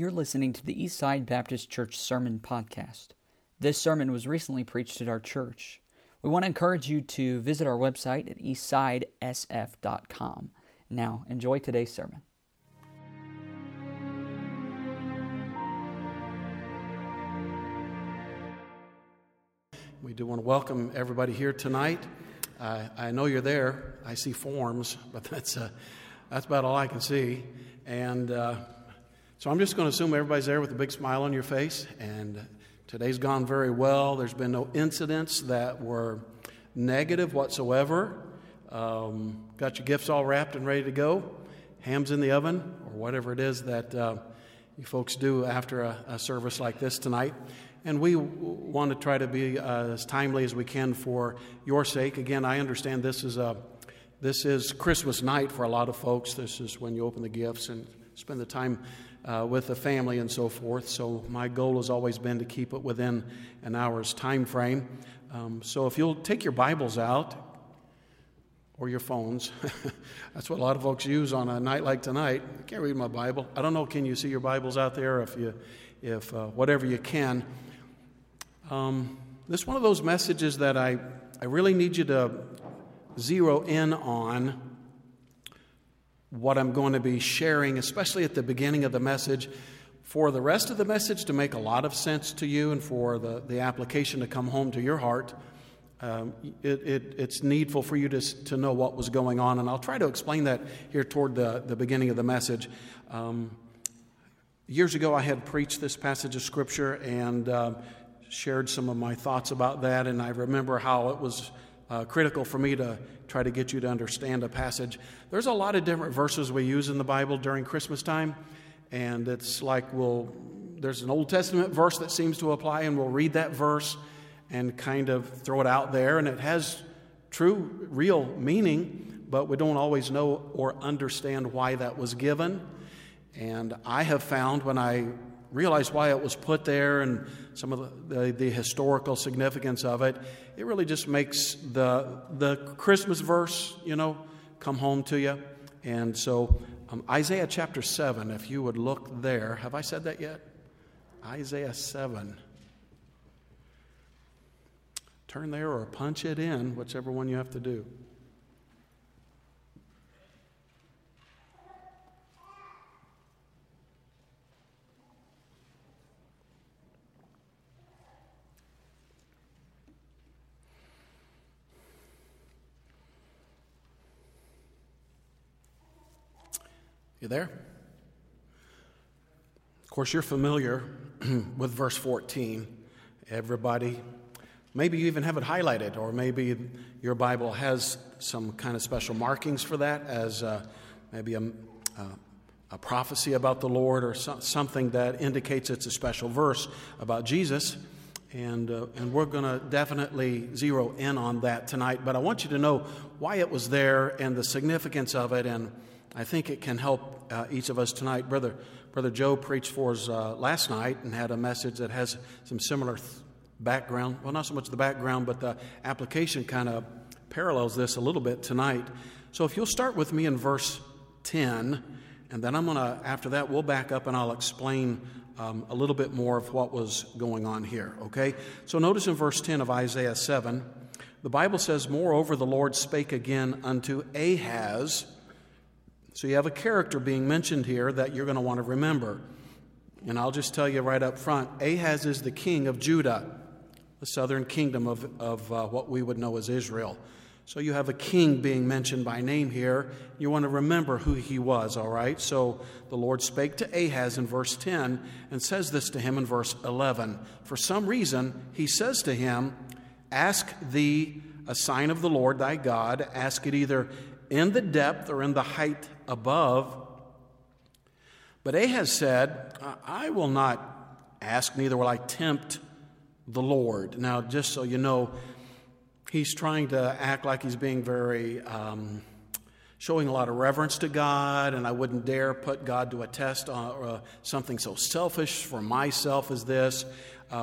You're listening to the Eastside Baptist Church Sermon Podcast. This sermon was recently preached at our church. We want to encourage you to visit our website at eastsidesf.com. Now, enjoy today's sermon. We do want to welcome everybody here tonight. I know you're there. I see forms, but that's about all I can see. And so I'm just going to assume everybody's there with a big smile on your face. And today's gone very well. There's been no incidents that were negative whatsoever. Got your gifts all wrapped and ready to go. Hams in the oven or whatever it is that you folks do after a service like this tonight. And we want to try to be as timely as we can for your sake. Again, I understand this is Christmas night for a lot of folks. This is when you open the gifts and spend the time with the family and so forth. So my goal has always been to keep it within an hour's time frame. So if you'll take your Bibles out or your phones, that's what a lot of folks use on a night like tonight. I can't read my Bible. I don't know. Can you see your Bibles out there? If whatever you can. This is one of those messages that I really need you to zero in on what I'm going to be sharing, especially at the beginning of the message, for the rest of the message to make a lot of sense to you and for the application to come home to your heart. It's needful for you to know what was going on, and I'll try to explain that here toward the beginning of the message. Years ago, I had preached this passage of Scripture and shared some of my thoughts about that, and I remember how it was critical for me to try to get you to understand a passage. There's a lot of different verses we use in the Bible during Christmas time, and it's like there's an Old Testament verse that seems to apply, and we'll read that verse and kind of throw it out there, and it has true, real meaning, but we don't always know or understand why that was given. And I have found when I realized why it was put there and some of the historical significance of it, it really just makes the Christmas verse, come home to you. And so Isaiah chapter 7, if you would look there. Have I said that yet? Isaiah 7. Turn there or punch it in, whichever one you have to do. You there? Of course, you're familiar with verse 14. Everybody, maybe you even have it highlighted, or maybe your Bible has some kind of special markings for that as maybe a prophecy about the Lord or something that indicates it's a special verse about Jesus. And we're going to definitely zero in on that tonight. But I want you to know why it was there and the significance of it, and I think it can help each of us tonight. Brother Joe preached for us last night and had a message that has some similar background. Well, not so much the background, but the application kind of parallels this a little bit tonight. So if you'll start with me in verse 10, and then after that, we'll back up and I'll explain a little bit more of what was going on here, okay? So notice in verse 10 of Isaiah 7, the Bible says, "Moreover, the Lord spake again unto Ahaz." So you have a character being mentioned here that you're going to want to remember. And I'll just tell you right up front, Ahaz is the king of Judah, the southern kingdom of what we would know as Israel. So you have a king being mentioned by name here. You want to remember who he was, all right? So the Lord spake to Ahaz in verse 10 and says this to him in verse 11. For some reason, he says to him, "Ask thee a sign of the Lord thy God. Ask it either in the depth or in the height above." But Ahaz said, "I will not ask, neither will I tempt the Lord." Now, just so you know, he's trying to act like he's being very, showing a lot of reverence to God, and I wouldn't dare put God to a test or something so selfish for myself as this,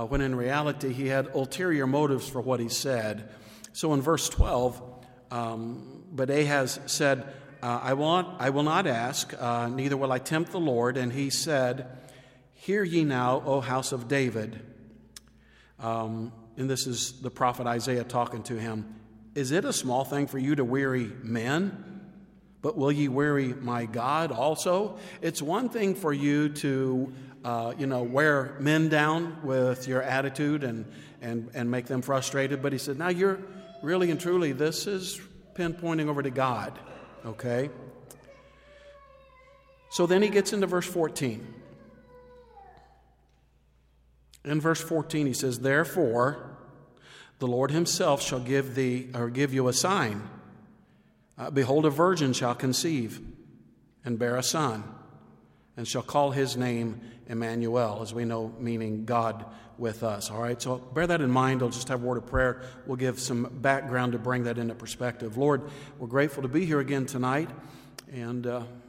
when in reality he had ulterior motives for what he said. So in verse 12, but Ahaz said, "I will not ask, neither will I tempt the Lord." And he said, Hear ye now, O house of David. And this is the prophet Isaiah talking to him. Is it a small thing for you to weary men? But will ye weary my God also? It's one thing for you to, wear men down with your attitude and make them frustrated. But he said, now you're really and truly, this is pinpointing over to God. Okay? So then he gets into verse 14. In verse 14, he says, therefore, the Lord himself shall give thee, or give you a sign. Behold, a virgin shall conceive and bear a son, and shall call his name Emmanuel, as we know, meaning God with us. All right, so bear that in mind. I'll just have a word of prayer. We'll give some background to bring that into perspective. Lord, we're grateful to be here again tonight, and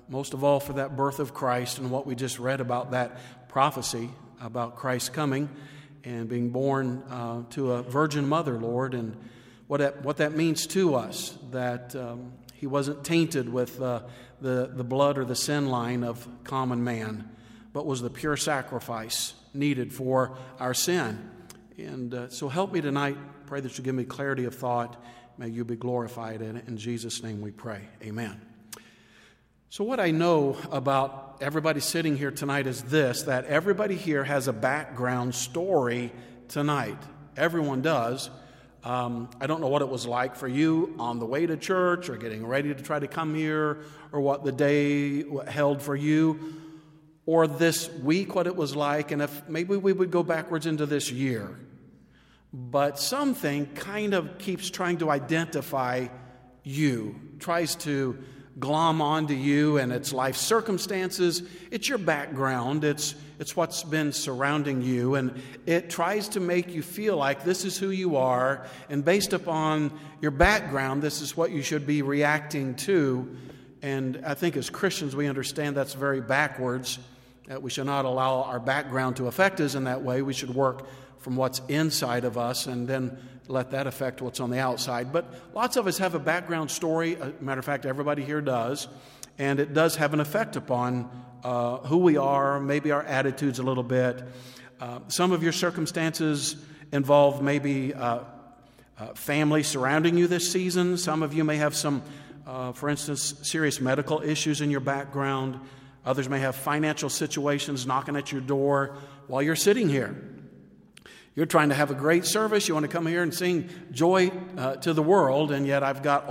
most of all for that birth of Christ and what we just read about that prophecy about Christ coming and being born to a virgin mother, Lord, and what that means to us, that he wasn't tainted with the blood or the sin line of common man, but was the pure sacrifice needed for our sin. And so help me tonight. Pray that you give me clarity of thought. May you be glorified in it. In Jesus' name we pray. Amen. So what I know about everybody sitting here tonight is this, that everybody here has a background story tonight. Everyone does. I don't know what it was like for you on the way to church or getting ready to try to come here, or what the day held for you, or this week what it was like, and if maybe we would go backwards into this year. But something kind of keeps trying to identify you, tries to glom onto you, and it's life circumstances, it's your background, it's what's been surrounding you, and it tries to make you feel like this is who you are, and based upon your background, this is what you should be reacting to. And I think as Christians, we understand that's very backwards, that we should not allow our background to affect us in that way. We should work from what's inside of us and then let that affect what's on the outside. But lots of us have a background story. As a matter of fact, everybody here does. And it does have an effect upon who we are, maybe our attitudes a little bit. Some of your circumstances involve maybe family surrounding you this season. Some of you may have some, for instance, serious medical issues in your background. Others may have financial situations knocking at your door while you're sitting here. You're trying to have a great service. You want to come here and sing joy to the world, and yet I've got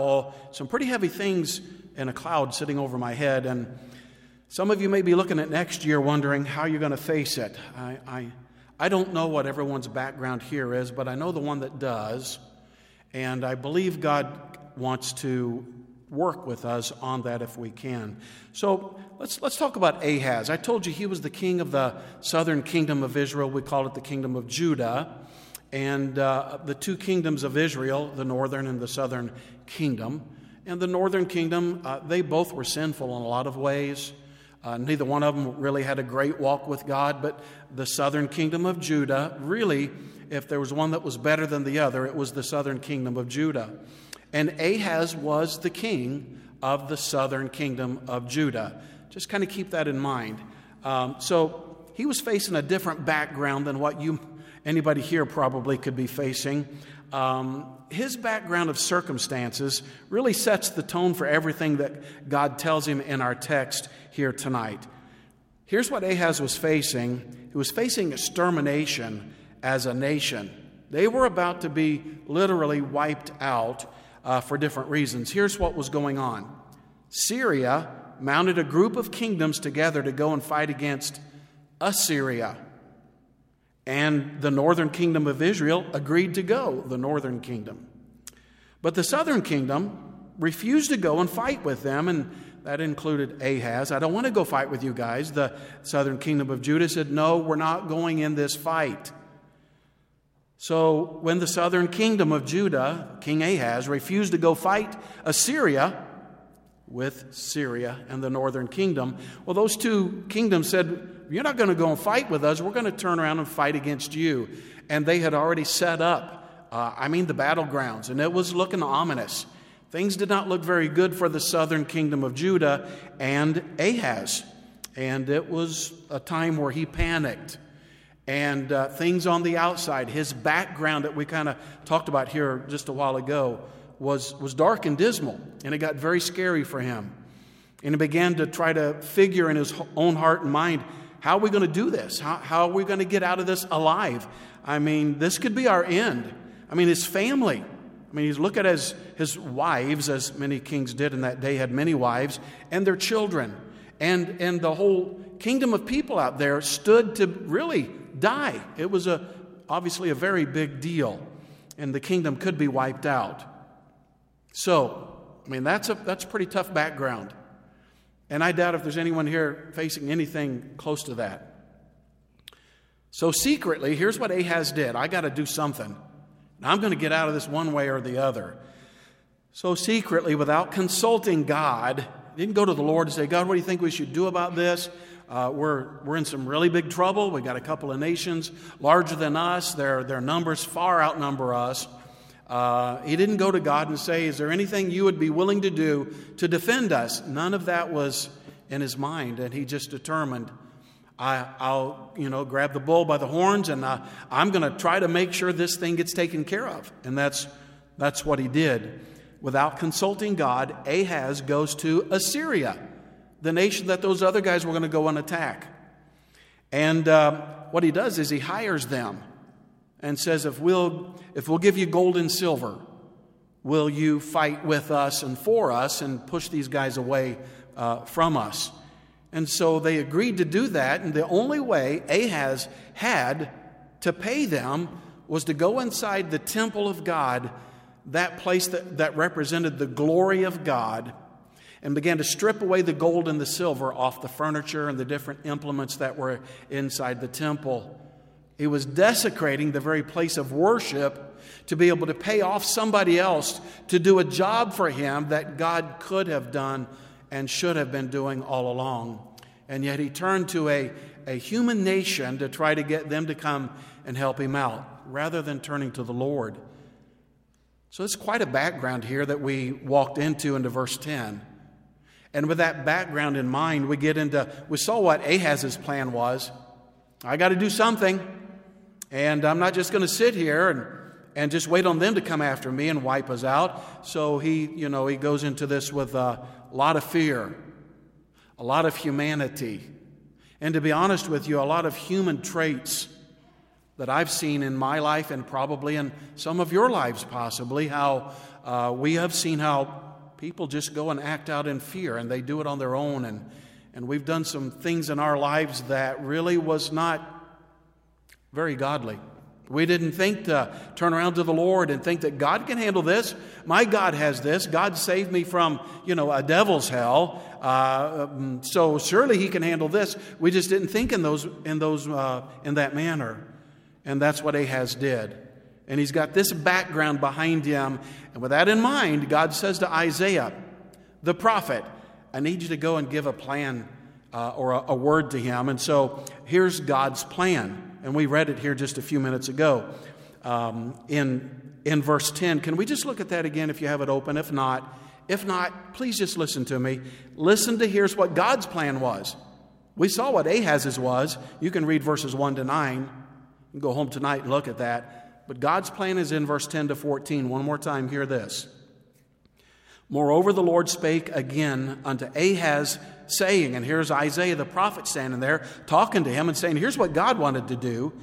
some pretty heavy things in a cloud sitting over my head. And some of you may be looking at next year wondering how you're going to face it. I don't know what everyone's background here is, but I know the one that does, and I believe God wants to work with us on that if we can. So let's talk about Ahaz. I told you he was the king of the southern kingdom of Israel. We call it the kingdom of Judah. And the two kingdoms of Israel, the northern and the southern kingdom. And the northern kingdom, they both were sinful in a lot of ways. Neither one of them really had a great walk with God. But the southern kingdom of Judah, really, if there was one that was better than the other, it was the southern kingdom of Judah. And Ahaz was the king of the southern kingdom of Judah. Just kind of keep that in mind. So he was facing a different background than what anybody here probably could be facing. His background of circumstances really sets the tone for everything that God tells him in our text here tonight. Here's what Ahaz was facing. He was facing extermination as a nation. They were about to be literally wiped out for different reasons. Here's what was going on. Syria mounted a group of kingdoms together to go and fight against Assyria. And the northern kingdom of Israel agreed to go, the northern kingdom. But the southern kingdom refused to go and fight with them, and that included Ahaz. I don't want to go fight with you guys. The southern kingdom of Judah said, no, we're not going in this fight. So when the southern kingdom of Judah, King Ahaz, refused to go fight Assyria with Syria and the northern kingdom, well, those two kingdoms said, you're not going to go and fight with us. We're going to turn around and fight against you. And they had already set up, the battlegrounds, and it was looking ominous. Things did not look very good for the southern kingdom of Judah and Ahaz. And it was a time where he panicked. And things on the outside, his background that we kind of talked about here just a while ago, was dark and dismal. And it got very scary for him. And he began to try to figure in his own heart and mind, how are we going to do this? How are we going to get out of this alive? I mean, this could be our end. I mean, his family. I mean, he's looking at his wives, as many kings did in that day, had many wives, and their children. And the whole kingdom of people out there stood to really die. It was obviously a very big deal, and the kingdom could be wiped out. So, I mean, that's a pretty tough background. And I doubt if there's anyone here facing anything close to that. So secretly, here's what Ahaz did. I got to do something. I'm going to get out of this one way or the other. So secretly, without consulting God, didn't go to the Lord and say, God, what do you think we should do about this? We're in some really big trouble. We've got a couple of nations larger than us. Their numbers far outnumber us. He didn't go to God and say, is there anything you would be willing to do to defend us? None of that was in his mind, and he just determined, I'll grab the bull by the horns, and I'm going to try to make sure this thing gets taken care of. And that's what he did. Without consulting God, Ahaz goes to Assyria, the nation that those other guys were going to go and attack. And what he does is he hires them and says, if we'll give you gold and silver, will you fight with us and for us and push these guys away from us? And so they agreed to do that, and the only way Ahaz had to pay them was to go inside the temple of God, that place that represented the glory of God, and began to strip away the gold and the silver off the furniture and the different implements that were inside the temple. He was desecrating the very place of worship to be able to pay off somebody else to do a job for him that God could have done and should have been doing all along. And yet he turned to a human nation to try to get them to come and help him out, rather than turning to the Lord. So it's quite a background here that we walked into verse 10. And with that background in mind, we saw what Ahaz's plan was. I got to do something, and I'm not just going to sit here and just wait on them to come after me and wipe us out. So he goes into this with a lot of fear, a lot of humanity, and to be honest with you, a lot of human traits that I've seen in my life and probably in some of your lives possibly, how we have seen how people just go and act out in fear, and they do it on their own, and we've done some things in our lives that really was not very godly. We didn't think to turn around to the Lord and think that God can handle this. My God has this. God saved me from, a devil's hell. So surely He can handle this. We just didn't think in that manner. And that's what Ahaz did. And he's got this background behind him. And with that in mind, God says to Isaiah, the prophet, I need you to go and give a plan or a word to him. And so here's God's plan. And we read it here just a few minutes ago in verse 10. Can we just look at that again if you have it open? If not, please just listen to me. Listen to here's what God's plan was. We saw what Ahaz's was. You can read verses 1 to 9. You can go home tonight and look at that. But God's plan is in verse 10 to 14. One more time, hear this. Moreover, the Lord spake again unto Ahaz, saying, and here's Isaiah the prophet standing there talking to him and saying, here's what God wanted to do.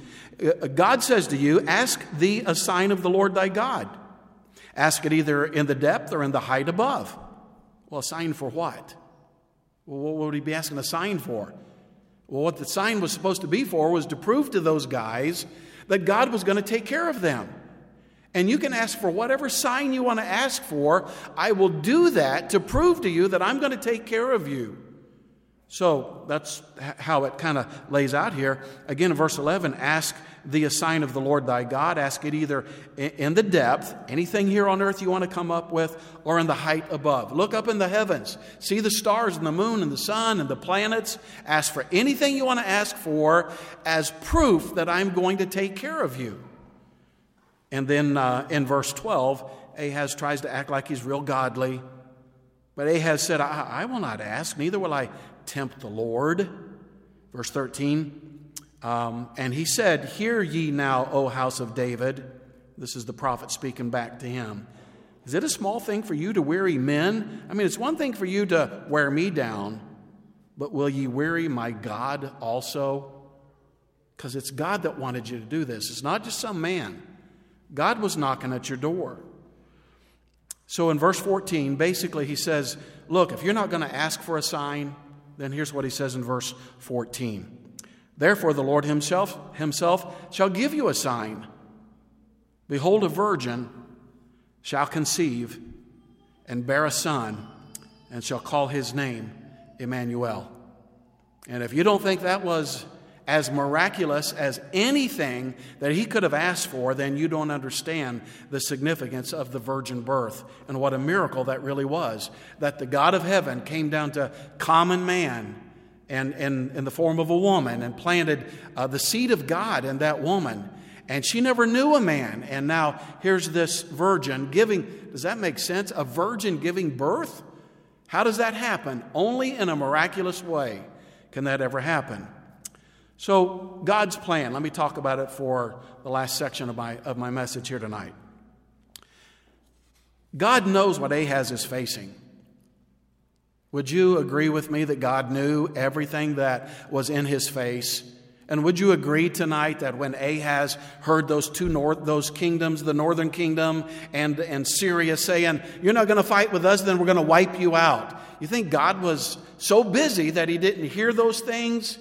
God says to you, ask thee a sign of the Lord thy God. Ask it either in the depth or in the height above. Well, a sign for what? Well, what would he be asking a sign for? Well, what the sign was supposed to be for was to prove to those guys that God was going to take care of them. And you can ask for whatever sign you want to ask for. I will do that to prove to you that I'm going to take care of you. So that's how it kind of lays out here. Again, in verse 11, ask thee a sign of the Lord thy God. Ask it either in the depth, anything here on earth you want to come up with, or in the height above. Look up in the heavens. See the stars and the moon and the sun and the planets. Ask for anything you want to ask for as proof that I'm going to take care of you. And then in verse 12, Ahaz tries to act like he's real godly. But Ahaz said, I will not ask, neither will I tempt the Lord. Verse 13, and he said, hear ye now, O house of David. This is the prophet speaking back to him. Is it a small thing for you to weary men? I mean, it's one thing for you to wear me down, but will ye weary my God also? Because it's God that wanted you to do this. It's not just some man. God was knocking at your door. So in verse 14, basically he says, look, if you're not going to ask for a sign, then here's what he says in verse 14. Therefore the Lord himself shall give you a sign. Behold, a virgin shall conceive and bear a son, and shall call his name Emmanuel. And if you don't think that was as miraculous as anything that he could have asked for, then you don't understand the significance of the virgin birth and what a miracle that really was, that the God of heaven came down to common man and in the form of a woman and planted the seed of God in that woman. And she never knew a man. And now here's this virgin giving. Does that make sense? A virgin giving birth? How does that happen? Only in a miraculous way can that ever happen. So God's plan, let me talk about it for the last section of my message here tonight. God knows what Ahaz is facing. Would you agree with me that God knew everything that was in his face? And would you agree tonight that when Ahaz heard those kingdoms, the northern kingdom and Syria saying, you're not going to fight with us, then we're going to wipe you out. You think God was so busy that he didn't hear those things?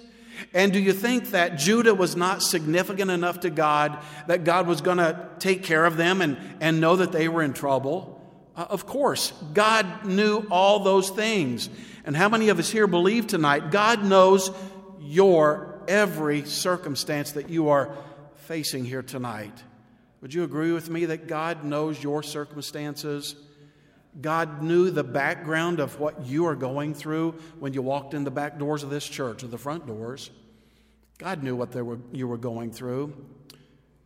And do you think that Judah was not significant enough to God that God was going to take care of them and know that they were in trouble? Of course, God knew all those things. And how many of us here believe tonight God knows your every circumstance that you are facing here tonight? Would you agree with me that God knows your circumstances? God knew the background of what you are going through when you walked in the back doors of this church or the front doors. God knew what you were going through.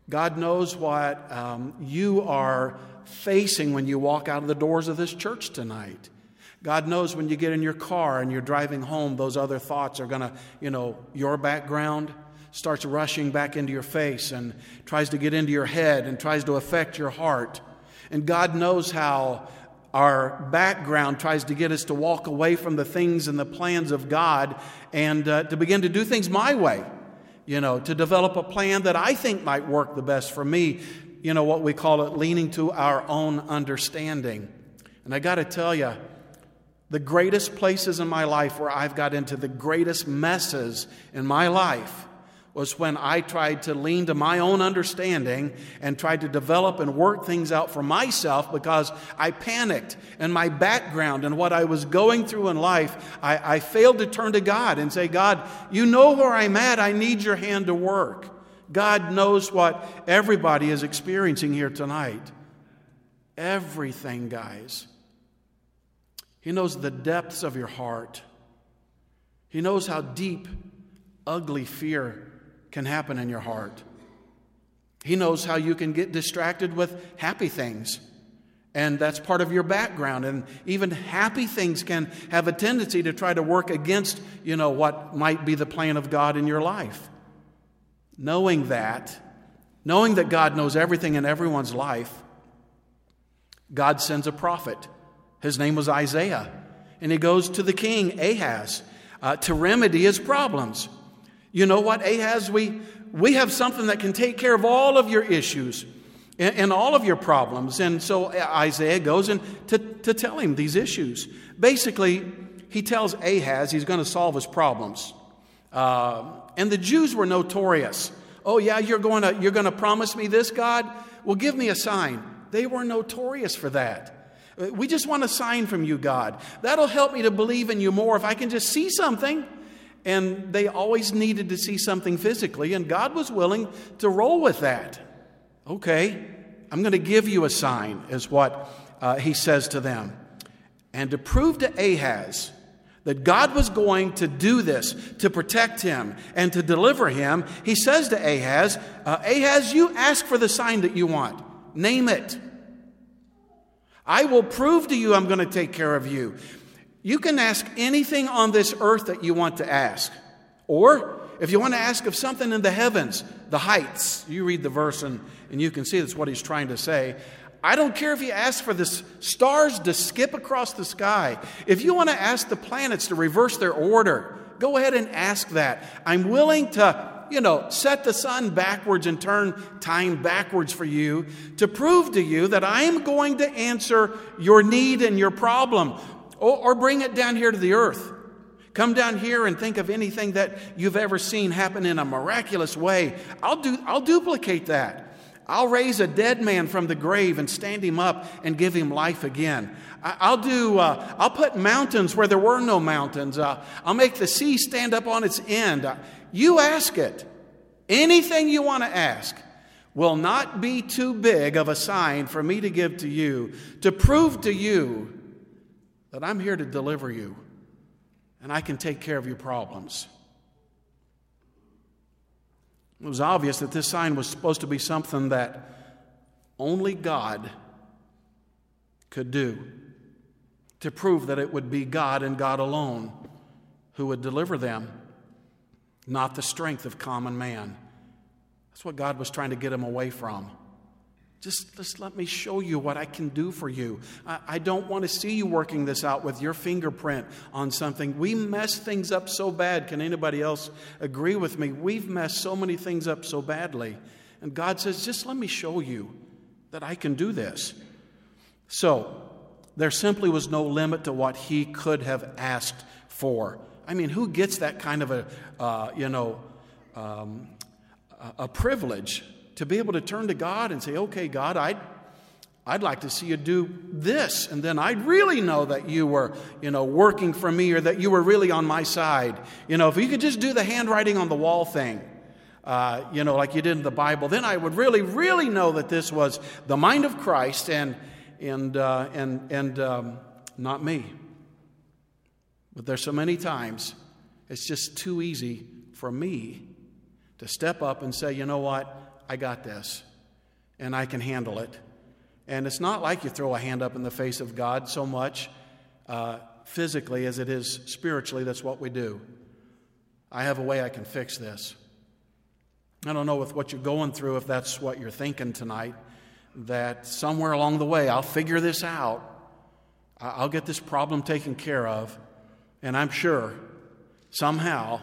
God knows what you are facing when you walk out of the doors of this church tonight. God knows when you get in your car and you're driving home, those other thoughts are going to, your background starts rushing back into your face and tries to get into your head and tries to affect your heart. And God knows how our background tries to get us to walk away from the things and the plans of God and to begin to do things my way, to develop a plan that I think might work the best for me, what we call it, leaning to our own understanding. And I got to tell you, the greatest places in my life where I've got into the greatest messes in my life was when I tried to lean to my own understanding and tried to develop and work things out for myself because I panicked and my background and what I was going through in life, I failed to turn to God and say, God, you know where I'm at. I need your hand to work. God knows what everybody is experiencing here tonight. Everything, guys. He knows the depths of your heart. He knows how deep, ugly fear can happen in your heart. He knows how you can get distracted with happy things. And that's part of your background. And even happy things can have a tendency to try to work against, what might be the plan of God in your life. Knowing that God knows everything in everyone's life, God sends a prophet. His name was Isaiah. And he goes to the king, Ahaz, to remedy his problems. You know what, Ahaz, we have something that can take care of all of your issues and all of your problems. And so Isaiah goes in to tell him these issues. Basically, he tells Ahaz he's going to solve his problems. And the Jews were notorious. Oh, yeah, you're going to promise me this, God? Well, give me a sign. They were notorious for that. We just want a sign from you, God. That'll help me to believe in you more if I can just see something. And they always needed to see something physically, and God was willing to roll with that. Okay, I'm going to give you a sign, is what he says to them. And to prove to Ahaz that God was going to do this, to protect him and to deliver him, he says to Ahaz, Ahaz, you ask for the sign that you want. Name it. I will prove to you I'm going to take care of you. You can ask anything on this earth that you want to ask. Or if you want to ask of something in the heavens, the heights, you read the verse and you can see that's what he's trying to say. I don't care if you ask for the stars to skip across the sky. If you want to ask the planets to reverse their order, go ahead and ask that. I'm willing to, set the sun backwards and turn time backwards for you to prove to you that I am going to answer your need and your problem. Or bring it down here to the earth. Come down here and think of anything that you've ever seen happen in a miraculous way. I'll duplicate that. I'll raise a dead man from the grave and stand him up and give him life again. I'll put mountains where there were no mountains. I'll make the sea stand up on its end. You ask it. Anything you want to ask will not be too big of a sign for me to give to you to prove to you that I'm here to deliver you and I can take care of your problems. It was obvious that this sign was supposed to be something that only God could do to prove that it would be God and God alone who would deliver them, not the strength of common man. That's what God was trying to get him away from. Just let me show you what I can do for you. I don't want to see you working this out with your fingerprint on something. We mess things up so bad. Can anybody else agree with me? We've messed so many things up so badly. And God says, just let me show you that I can do this. So there simply was no limit to what he could have asked for. I mean, who gets that kind of a privilege? To be able to turn to God and say, okay, God, I'd like to see you do this. And then I'd really know that you were, working for me or that you were really on my side. If you could just do the handwriting on the wall thing, like you did in the Bible, then I would really, really know that this was the mind of Christ and not me. But there's so many times it's just too easy for me to step up and say, you know what? I got this, and I can handle it. And it's not like you throw a hand up in the face of God so much physically as it is spiritually. That's what we do. I have a way I can fix this. I don't know with what you're going through, if that's what you're thinking tonight, that somewhere along the way, I'll figure this out. I'll get this problem taken care of, and I'm sure somehow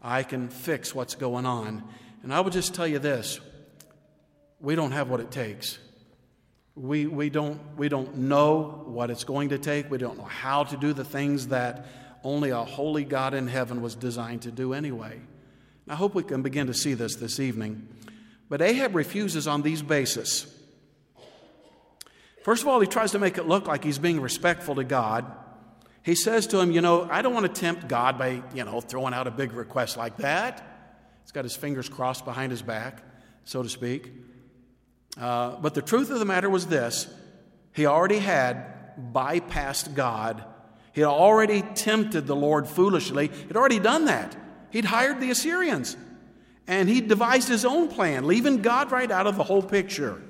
I can fix what's going on. And I would just tell you this. We don't have what it takes. We don't know what it's going to take. We don't know how to do the things that only a holy God in heaven was designed to do anyway. And I hope we can begin to see this evening. But Ahab refuses on these bases. First of all, he tries to make it look like he's being respectful to God. He says to him, I don't want to tempt God by, throwing out a big request like that. He's got his fingers crossed behind his back, so to speak. But the truth of the matter was this. He already had bypassed God. He had already tempted the Lord foolishly. He'd already done that. He'd hired the Assyrians. And he devised his own plan, leaving God right out of the whole picture.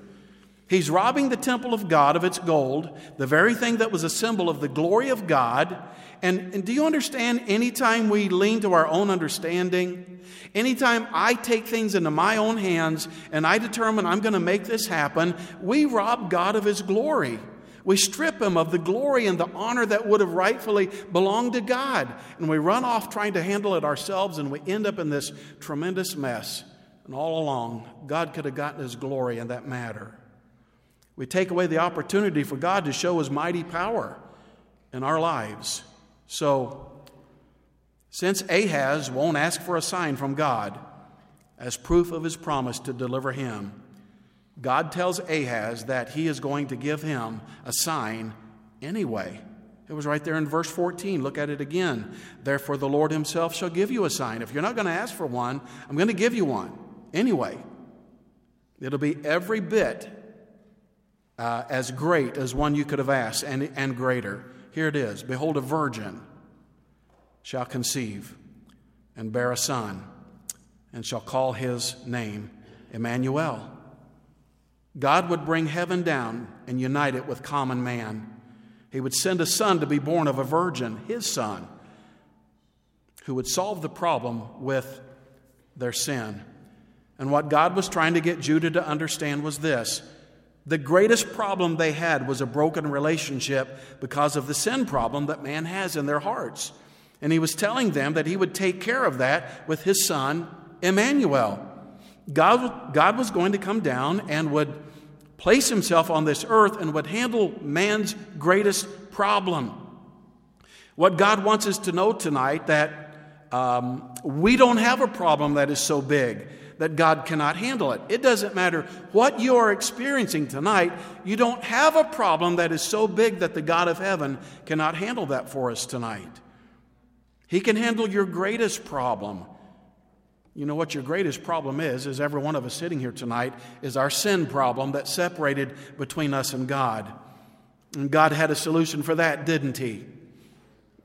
He's robbing the temple of God of its gold, the very thing that was a symbol of the glory of God. And do you understand, anytime we lean to our own understanding, anytime I take things into my own hands and I determine I'm going to make this happen, we rob God of his glory. We strip him of the glory and the honor that would have rightfully belonged to God. And we run off trying to handle it ourselves, and we end up in this tremendous mess. And all along, God could have gotten his glory in that matter. We take away the opportunity for God to show his mighty power in our lives. So, since Ahaz won't ask for a sign from God as proof of his promise to deliver him, God tells Ahaz that he is going to give him a sign anyway. It was right there in verse 14. Look at it again. Therefore, the Lord himself shall give you a sign. If you're not going to ask for one, I'm going to give you one anyway. It'll be every bit as great as one you could have asked, and greater. Here it is. Behold, a virgin shall conceive and bear a son, and shall call his name Emmanuel. God would bring heaven down and unite it with common man. He would send a son to be born of a virgin, his son, who would solve the problem with their sin. And what God was trying to get Judah to understand was this. The greatest problem they had was a broken relationship because of the sin problem that man has in their hearts. And he was telling them that he would take care of that with his son, Emmanuel. God was going to come down and would place himself on this earth and would handle man's greatest problem. What God wants us to know tonight that we don't have a problem that is so big that God cannot handle it. It doesn't matter what you are experiencing tonight. You don't have a problem that is so big that the God of heaven cannot handle that for us tonight. He can handle your greatest problem. You know what your greatest problem is every one of us sitting here tonight, is our sin problem that separated between us and God. And God had a solution for that, didn't he?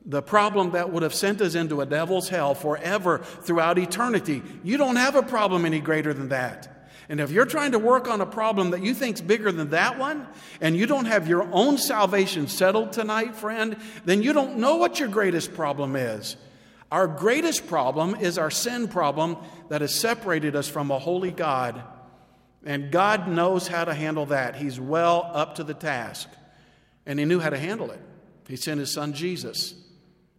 The problem that would have sent us into a devil's hell forever throughout eternity. You don't have a problem any greater than that. And if you're trying to work on a problem that you think's bigger than that one, and you don't have your own salvation settled tonight, friend, then you don't know what your greatest problem is. Our greatest problem is our sin problem that has separated us from a holy God. And God knows how to handle that. He's well up to the task. And he knew how to handle it. He sent his son Jesus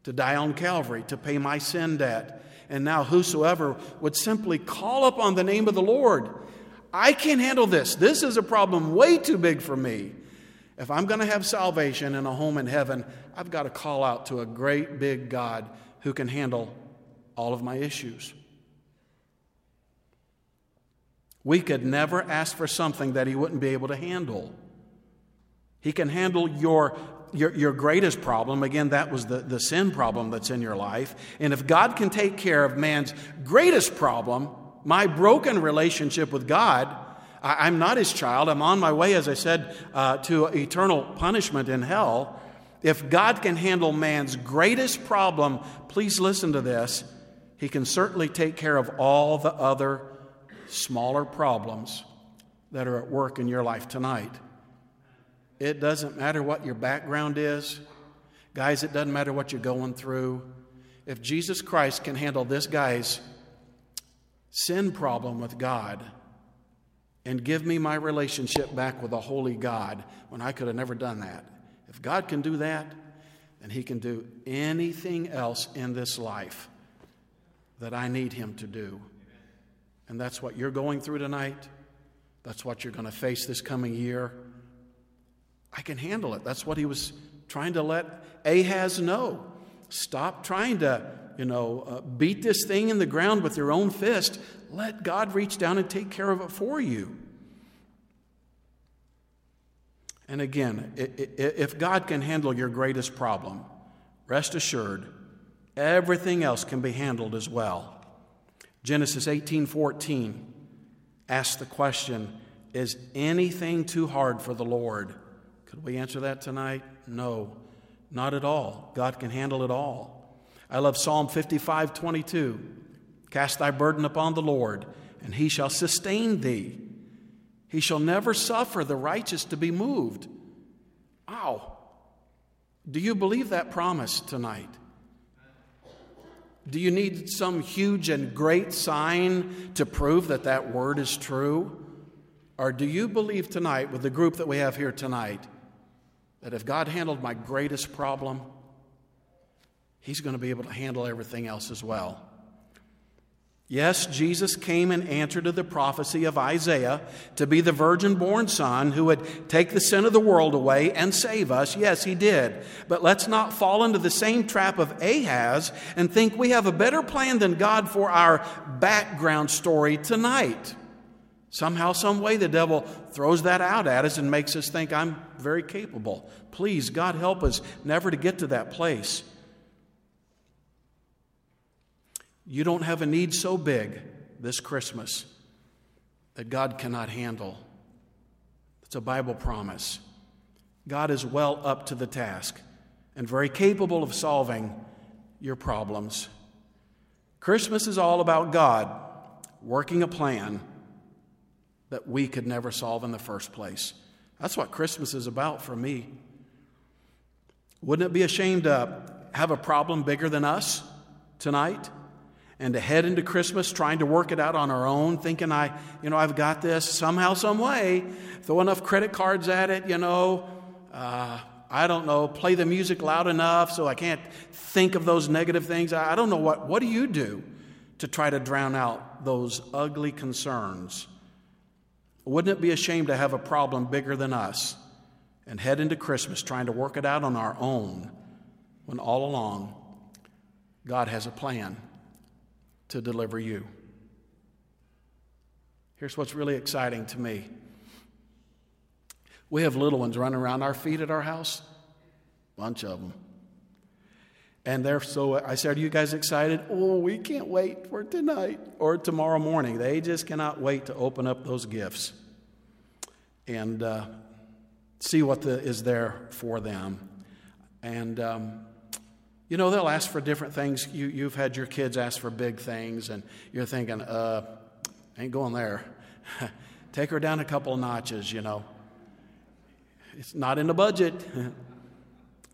to die on Calvary to pay my sin debt. And now whosoever would simply call upon the name of the Lord, I can't handle this. This is a problem way too big for me. If I'm going to have salvation and a home in heaven, I've got to call out to a great big God who can handle all of my issues. We could never ask for something that he wouldn't be able to handle. He can handle your greatest problem. Again, that was the sin problem that's in your life. And if God can take care of man's greatest problem, my broken relationship with God, I'm not his child. I'm on my way, as I said, to eternal punishment in hell. If God can handle man's greatest problem, please listen to this. He can certainly take care of all the other smaller problems that are at work in your life tonight. It doesn't matter what your background is. Guys, it doesn't matter what you're going through. If Jesus Christ can handle this guy's sin problem with God and give me my relationship back with a holy God when I could have never done that, if God can do that, then he can do anything else in this life that I need him to do. And that's what you're going through tonight. That's what you're going to face this coming year. I can handle it. That's what he was trying to let Ahaz know. Stop trying to, beat this thing in the ground with your own fist. Let God reach down and take care of it for you. And again, if God can handle your greatest problem, rest assured, everything else can be handled as well. Genesis 18:14 asks the question, is anything too hard for the Lord? Could we answer that tonight? No, not at all. God can handle it all. I love Psalm 55:22. Cast thy burden upon the Lord, and he shall sustain thee. He shall never suffer the righteous to be moved. Wow. Do you believe that promise tonight? Do you need some huge and great sign to prove that that word is true? Or do you believe tonight, with the group that we have here tonight, that if God handled my greatest problem, he's going to be able to handle everything else as well? Yes, Jesus came in answer to the prophecy of Isaiah to be the virgin-born son who would take the sin of the world away and save us. Yes, he did. But let's not fall into the same trap of Ahaz and think we have a better plan than God for our background story tonight. Somehow, some way, the devil throws that out at us and makes us think I'm very capable. Please, God, help us never to get to that place. You don't have a need so big this Christmas that God cannot handle. It's a Bible promise. God is well up to the task and very capable of solving your problems. Christmas is all about God working a plan that we could never solve in the first place. That's what Christmas is about for me. Wouldn't it be a shame to have a problem bigger than us tonight and to head into Christmas trying to work it out on our own, thinking, I've got this somehow, some way, throw enough credit cards at it, play the music loud enough so I can't think of those negative things. I don't know what do you do to try to drown out those ugly concerns? Wouldn't it be a shame to have a problem bigger than us and head into Christmas trying to work it out on our own when all along God has a plan to deliver you? Here's what's really exciting to me. We have little ones running around our feet at our house, bunch of them. And they're I said, are you guys excited? Oh, we can't wait for tonight or tomorrow morning. They just cannot wait to open up those gifts and see what is there for them. And, they'll ask for different things. You've had your kids ask for big things, and you're thinking, ain't going there. Take her down a couple of notches, It's not in the budget.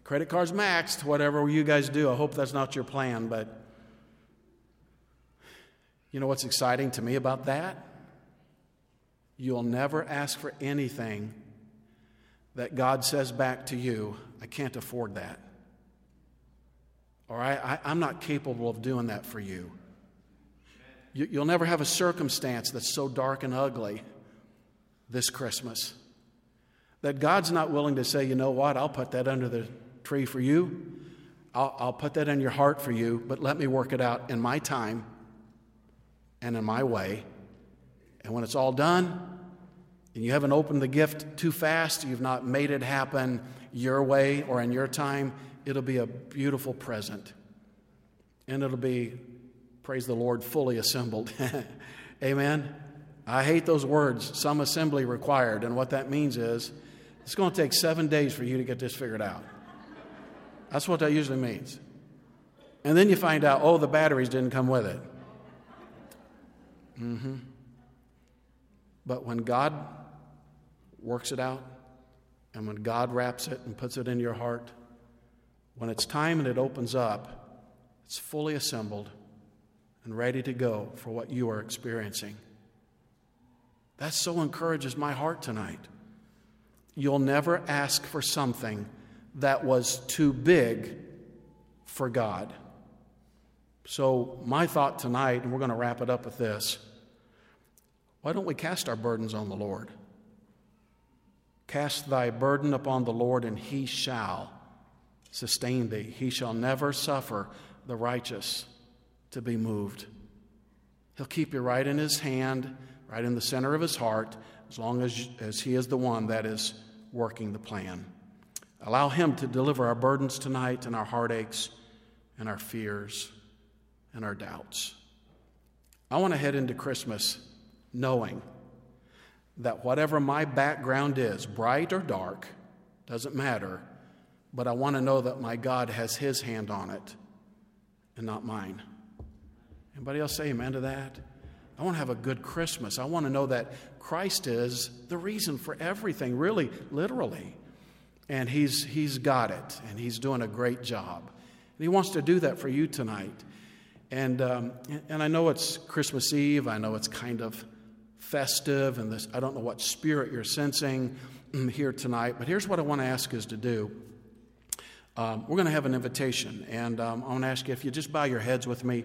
Credit cards maxed, whatever you guys do. I hope that's not your plan, but you know what's exciting to me about that? You'll never ask for anything that God says back to you, I can't afford that. All right, I'm not capable of doing that for you. You'll never have a circumstance that's so dark and ugly this Christmas that God's not willing to say, you know what, I'll put that under the tree for you. I'll put that in your heart for you, but let me work it out in my time and in my way. And when it's all done and you haven't opened the gift too fast, you've not made it happen your way or in your time, it'll be a beautiful present. And it'll be, praise the Lord, fully assembled. Amen. I hate those words, some assembly required. And what that means is it's going to take 7 days for you to get this figured out. That's what that usually means. And then you find out, the batteries didn't come with it. Mm-hmm. But when God works it out and when God wraps it and puts it in your heart, when it's time and it opens up, it's fully assembled and ready to go for what you are experiencing. That so encourages my heart tonight. You'll never ask for something that was too big for God. So my thought tonight, and we're going to wrap it up with this, why don't we cast our burdens on the Lord? Cast thy burden upon the Lord, and he shall sustain thee. He shall never suffer the righteous to be moved. He'll keep you right in his hand, right in the center of his heart, as long as he is the one that is working the plan. Allow him to deliver our burdens tonight and our heartaches and our fears and our doubts. I want to head into Christmas knowing that whatever my background is, bright or dark, doesn't matter, but I want to know that my God has his hand on it and not mine. Anybody else say amen to that? I want to have a good Christmas. I want to know that Christ is the reason for everything, really, literally. And he's got it, and he's doing a great job. And he wants to do that for you tonight. And I know it's Christmas Eve. I know it's kind of festive, and I don't know what spirit you're sensing here tonight. But here's what I want to ask us to do. We're going to have an invitation, and I want to ask you if you just bow your heads with me.